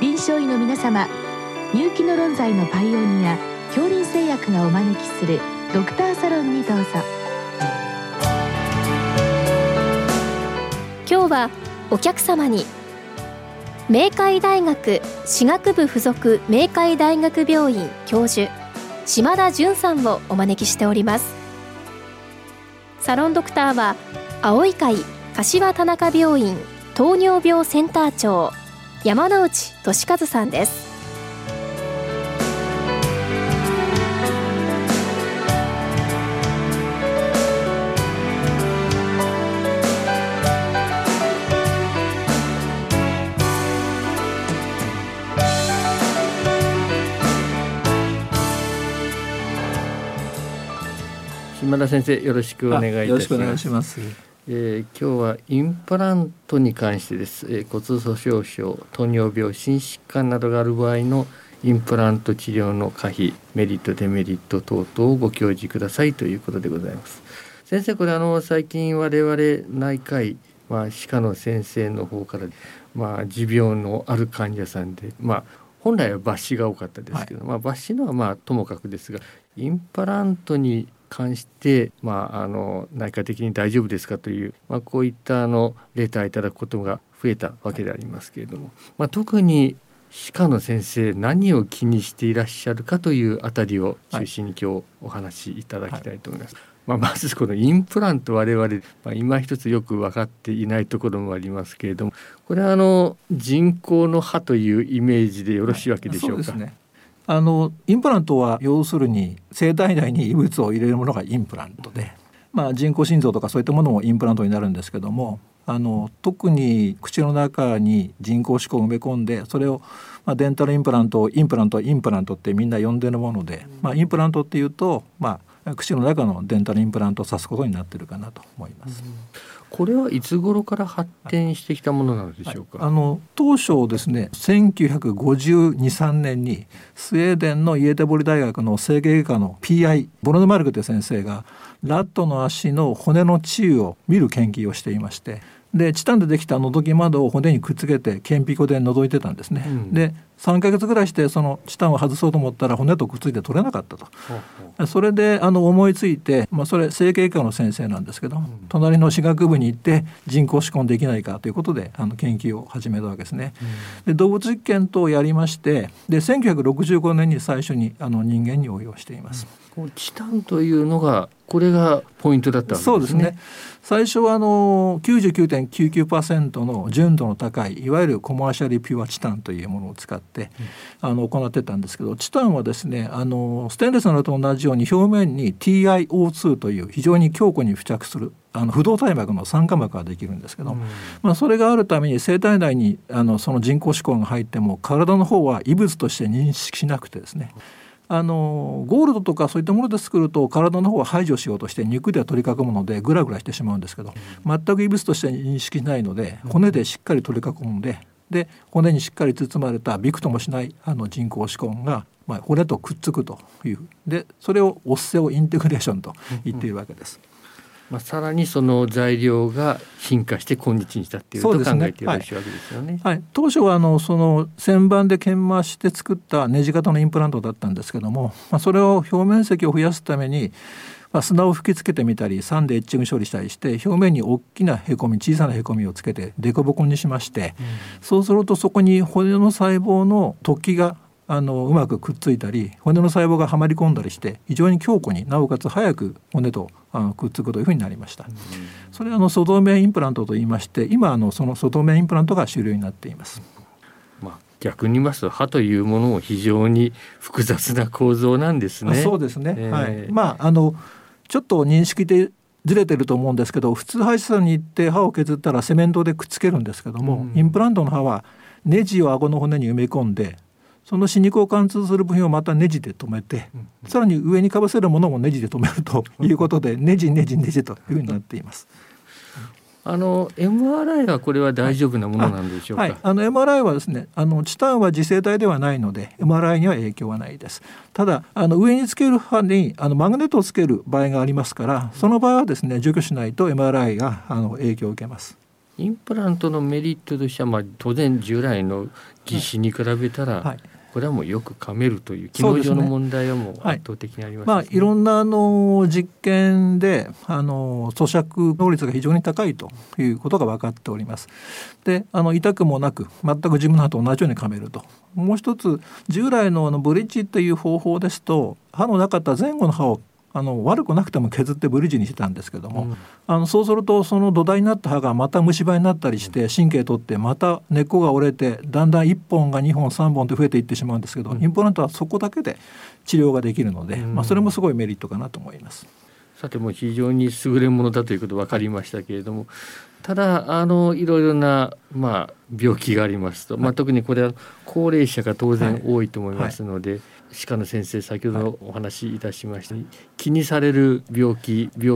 臨床医の皆様、入気の論剤のパイオニア杏林製薬がお招きするドクターサロンにどうぞ。今日はお客様に明海大学歯学部附属明海大学病院教授島田純さんをお招きしております。サロンドクターは葵会柏田中病院糖尿病センター長山内俊和さんです。島田先生、よろしくお願いいたします。よろしくお願いします。今日はインプラントに関してです。骨粗しょう症、糖尿病、心疾患などがある場合のインプラント治療の可否、メリットデメリット等々をご教示くださいということでございます。先生、これ最近我々内科医、歯科の先生の方から、持病のある患者さんで、本来は抜歯が多かったですけど、抜歯のはともかくですが、インプラントに関して、内科的に大丈夫ですかという、こういったレターいただくことが増えたわけでありますけれども、特に歯科の先生、何を気にしていらっしゃるかというあたりを中心に今日お話しいただきたいと思います。まずこのインプラント、我々、今一つよく分かっていないところもありますけれども、これは人工の歯というイメージでよろしいわけでしょうか。そうですね。インプラントは要するに生体内に異物を入れるものがインプラントで、人工心臓とかそういったものもインプラントになるんですけども、特に口の中に人工歯垢を埋め込んで、それを、デンタルインプラントをインプラントってみんな呼んでるもので、インプラントっていうと、口の中のデンタルインプラントを指すことになってるかなと思います。これはいつ頃から発展してきたものなのでしょうか。当初ですね、1952、3年にスウェーデンのイエテボリ大学の整形外科の PI ボロネマルクという先生がラットの足の骨の治癒を見る研究をしていまして、でチタンでできた覗き窓を骨にくっつけて顕微鏡で覗いてたんですね、で3ヶ月ぐらいしてそのチタンを外そうと思ったら骨とくっついて取れなかったと、それで思いついて、それ整形外科の先生なんですけど、隣の歯学部に行って人工歯根できないかということで研究を始めたわけですね、で動物実験等をやりまして、で1965年に最初に人間に応用しています。チタンというのが、これがポイントだったわけですね。そうですね。最初は99.99% の純度の高い、いわゆるコマーシャルピュアチタンというものを使って、行ってたんですけど、チタンはですね、ステンレスなどと同じように表面に TIO2 という非常に強固に付着する不動体膜の酸化膜ができるんですけど、それがあるために生体内にその人工歯垢が入っても体の方は異物として認識しなくてですね、ゴールドとかそういったもので作ると体の方は排除しようとして肉で取り囲むのでグラグラしてしまうんですけど、全く異物として認識しないので骨でしっかり取り囲んで、で骨にしっかり包まれたびくともしない人工歯根が、骨とくっつくという、でそれをオッセオインテグレーションと言っているわけです、さらにその材料が進化して今日に至っていると考えてよろしいわけですよね。当初はその旋盤で研磨して作ったネジ型のインプラントだったんですけども、それを表面積を増やすために、砂を吹きつけてみたり酸でエッチング処理したりして、表面に大きなへこみ、小さなへこみをつけてデコボコにしまして、そうするとそこに骨の細胞の突起がうまくくっついたり骨の細胞がはまり込んだりして、非常に強固になおかつ早く骨とくっつくというふうになりました、それは外面インプラントといいまして、今その外面インプラントが主流になっています。逆に言いますと、歯というものも非常に複雑な構造なんですね。そうですね、ちょっと認識でずれてると思うんですけど、普通歯医者さんに行って歯を削ったらセメントでくっつけるんですけども、インプラントの歯はネジを顎の骨に埋め込んで、その歯肉を貫通する部品をまたネジで留めて、さらに上にかぶせるものもネジで留めるということで、ネジというふうになっています。MRI はこれは大丈夫なものなんでしょうか。MRI はですね、チタンは次生体ではないので MRI には影響はないです。ただ上につける歯にマグネットをつける場合がありますから、その場合はですね、除去しないと MRI が影響を受けます。インプラントのメリットとしては、まあ、当然従来の技師に比べたら、はい、これはもうよく噛めるという機能上の問題はもう圧倒的にありますね。はい、まあ、いろんな実験で咀嚼能率が非常に高いということが分かっております。で、痛くもなく全く自分の歯と同じように噛めると。もう一つ、従来のブリッジという方法ですと、歯のなかった前後の歯を悪くなくても削ってブリッジにしてたんですけども、うん、そうするとその土台になった歯がまた虫歯になったりして、神経取ってまた根っこが折れて、だんだん1本が2本3本と増えていってしまうんですけど、インプラントはそこだけで治療ができるので、まあ、それもすごいメリットかなと思います。さて、もう非常に優れものだということ分かりましたけれども、ただいろいろな、まあ、病気がありますと、まあ、特にこれは高齢者が当然多いと思いますので、はいはい、歯科の先生先ほどお話しいたしました、はい、気にされる病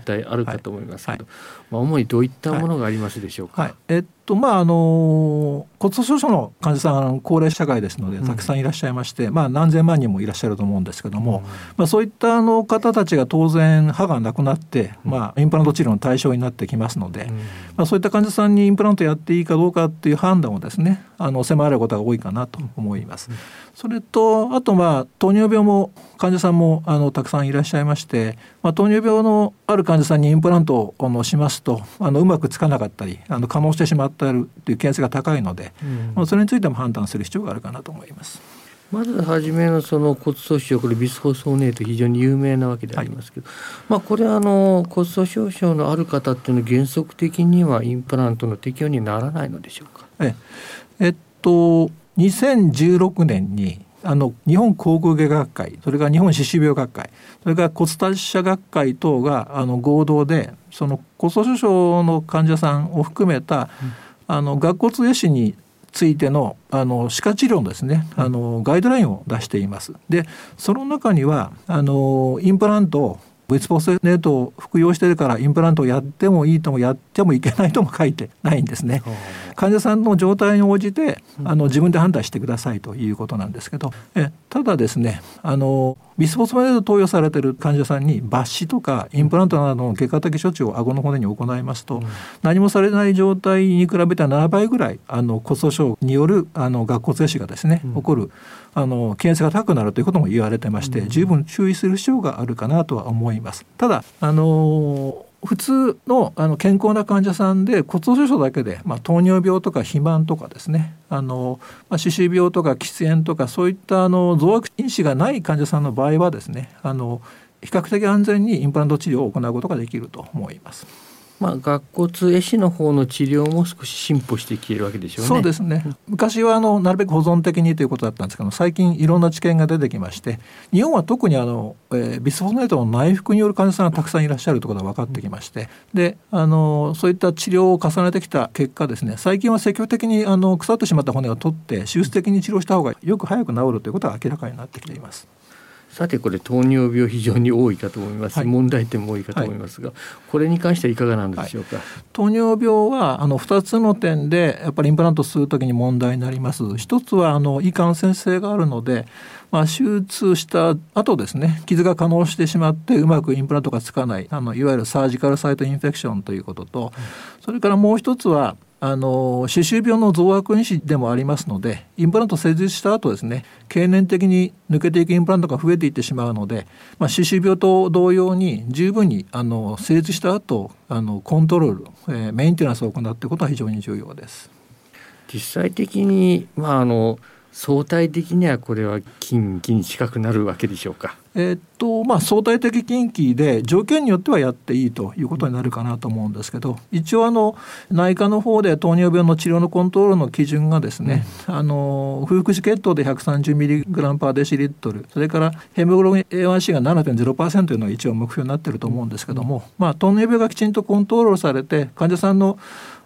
態あるかと思いますけど、はいはい、まあ、主にどういったものがありますでしょうか。はいはい、まあ、骨粗しょう症の患者さんは高齢社会ですのでたくさんいらっしゃいまして、うん、まあ、何千万人もいらっしゃると思うんですけども、うん、まあ、そういった方たちが当然歯がなくなって、まあ、インプラント治療の対象になってきますので、うん、まあ、そういった患者さんにインプラントやっていいかどうかっていう判断をですね、迫られることが多いかなと思います。うん、それとあと、まあ、糖尿病も患者さんもたくさんいらっしゃいまして、まあ、糖尿病のある患者さんにインプラントをしますとうまくつかなかったり化膿してしまったりという危険性が高いので、うん、それについても判断する必要があるかなと思います。まずはじめのその骨粗しょう、これビスホスホネート非常に有名なわけでありますけど、はい、まあ、これは骨粗しょう症のある方っていうのは原則的にはインプラントの適用にならないのでしょうか。2016年に日本口腔外科学会、それから日本歯周病学会、それから骨達者学会等が合同でその骨粗しょう症の患者さんを含めた、うん、顎骨壊死についての歯科治療のですね、ガイドラインを出しています。で、その中にはインプラントをビスホスホネートを服用しているからインプラントをやってもいいともやってもいけないとも書いてないんですね。患者さんの状態に応じて自分で判断してくださいということなんですけど、ただですね、ビスホスホネート投与されている患者さんに抜歯とかインプラントなどの外科的処置を顎の骨に行いますと、うん、何もされない状態に比べては7倍ぐらい骨粗しょうによる顎骨壊死がですね、うん、起こる危険性が高くなるということも言われてまして、うん、十分注意する必要があるかなとは思います。ただ普通の健康な患者さんで骨粗しょう症だけで、まあ、糖尿病とか肥満とかですね、まあ、歯周病とか喫煙とかそういった増悪因子がない患者さんの場合はですね、比較的安全にインプラント治療を行うことができると思います。まあ、顎骨壊死の方の治療も少し進歩してきているわけでしょうね。そうですね。昔はなるべく保存的にということだったんですけど、最近いろんな知見が出てきまして、日本は特にビスホスホネートの内服による患者さんがたくさんいらっしゃるということが分かってきまして、でそういった治療を重ねてきた結果ですね、最近は積極的に腐ってしまった骨を取って手術的に治療した方がよく早く治るということが明らかになってきています。さて、これ糖尿病非常に多いかと思います、はい、問題点も多いかと思いますが、はい、これに関してはいかがなんでしょうか。はい、糖尿病は2つの点でやっぱりインプラントするときに問題になります。一つはいい感染性があるので、まあ、手術した後ですね、傷が化膿してしまってうまくインプラントがつかない、いわゆるサージカルサイトインフェクションということと、それからもう一つは歯周病の増悪因子でもありますので、インプラント施術した後ですね、経年的に抜けていくインプラントが増えていってしまうので、まあ、歯周病と同様に十分に施術した後コントロール、メンテナンスを行うということは非常に重要です。実際的に、まあ、相対的にはこれは禁忌に近くなるわけでしょうか。まあ、相対的禁忌で条件によってはやっていいということになるかなと思うんですけど、一応内科の方で糖尿病の治療のコントロールの基準がですね、空腹時血糖で 130mg パーデシリットル、それからヘモグロビン A1C が 7.0% というのが一応目標になっていると思うんですけども、まあ、糖尿病がきちんとコントロールされて患者さんの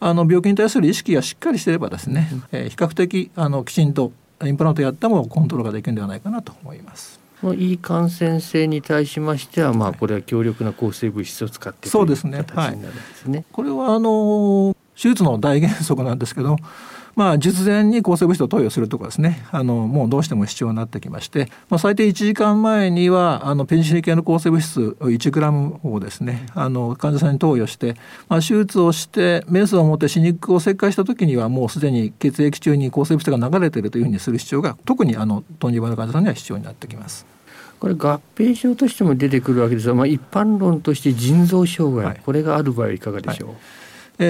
病気に対する意識がしっかりしていればですね、比較的きちんとインプラントやってもコントロールができるのではないかなと思います。いい感染性に対しましては、まあ、これは強力な抗生物質を使っていく、はい、形になるんですね。はい、これは手術の大原則なんですけど、術前に抗生物質を投与するとかですね、もうどうしても必要になってきまして、最低1時間前にはペニシリン系の抗生物質 1g をですね患者さんに投与して、手術をしてメスを持って歯肉を切開した時にはもうすでに血液中に抗生物質が流れているというふうにする必要が特に糖尿病の患者さんには必要になってきます。これ合併症としても出てくるわけですが、一般論として腎臓障害、これがある場合いかがでしょう。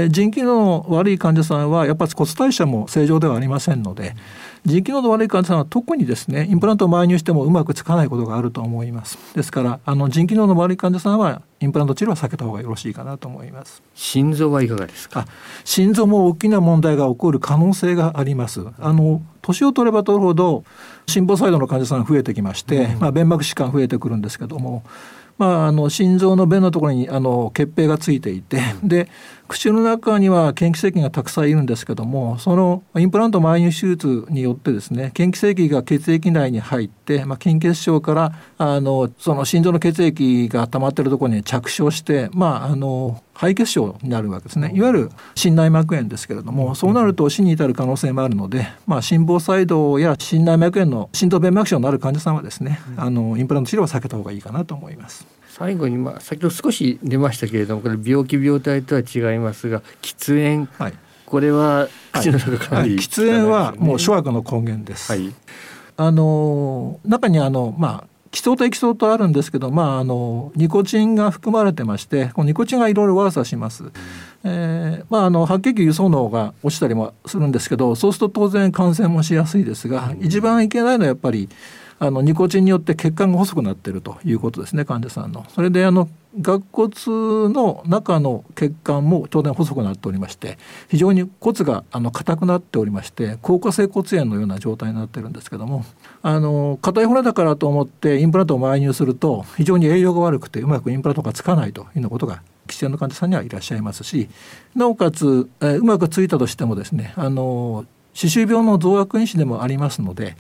腎機能の悪い患者さんはやっぱり骨代謝も正常ではありませんので、腎機能の悪い患者さんは特にですねインプラントを埋入してもうまくつかないことがあると思います。ですから腎機能の悪い患者さんはインプラント治療は避けた方がよろしいかなと思います。心臓はいかがですか。心臓も大きな問題が起こる可能性があります。年を取れば取るほど心房細動の患者さん増えてきまして、弁膜疾患増えてくるんですけども、心臓の弁のところに血平がついていて、で口の中には嫌気性菌がたくさんいるんですけども、そのインプラント埋入手術によってですね嫌気性菌が血液内に入って、筋血症からその心臓の血液が溜まっているところに着床して、肺血症になるわけですね。いわゆる心内膜炎ですけれども、そうなると死に至る可能性もあるので、心房細動や心内膜炎の心臓弁膜症になる患者さんはですね、インプラント治療は避けた方がいいかなと思います。最後に、先ほど少し出ましたけれども、これ病気病態とは違いますが喫煙、これは口の中かなり、喫煙はもう諸悪の根源です。中に基礎と液層とあるんですけど、ニコチンが含まれてまして、このニコチンがいろいろ悪さします。白血球輸送能が落ちたりもするんですけど、そうすると当然感染もしやすいですが、一番いけないのはやっぱりニコチンによって血管が細くなっているということですね、患者さんの。それで顎骨の中の血管も当然細くなっておりまして、非常に骨が硬くなっておりまして、硬化性骨炎のような状態になっているんですけども、硬い骨だからと思ってインプラントを埋入すると非常に栄養が悪くてうまくインプラントがつかないというようなことが喫煙の患者さんにはいらっしゃいますし、なおかつ、うまくついたとしてもですね歯周病の増悪因子でもありますので、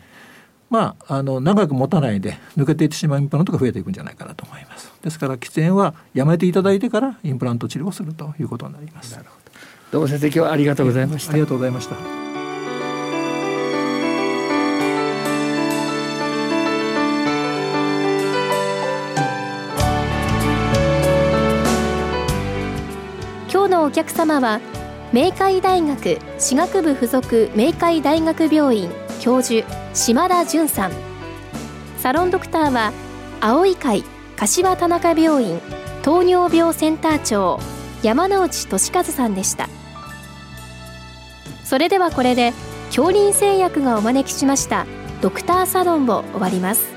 長く持たないで抜けていってしまうインプラントが増えていくんじゃないかなと思います。ですから喫煙はやめていただいてからインプラント治療をするということになります。なるほど。どうも先生、今日はありがとうございました。ありがとうございました。お客様は明海大学歯学部附属明海大学病院教授島田純さん、サロンドクターは葵会柏田中病院糖尿病センター長山内俊和さんでした。それではこれで杏林製薬がお招きしましたドクターサロンを終わります。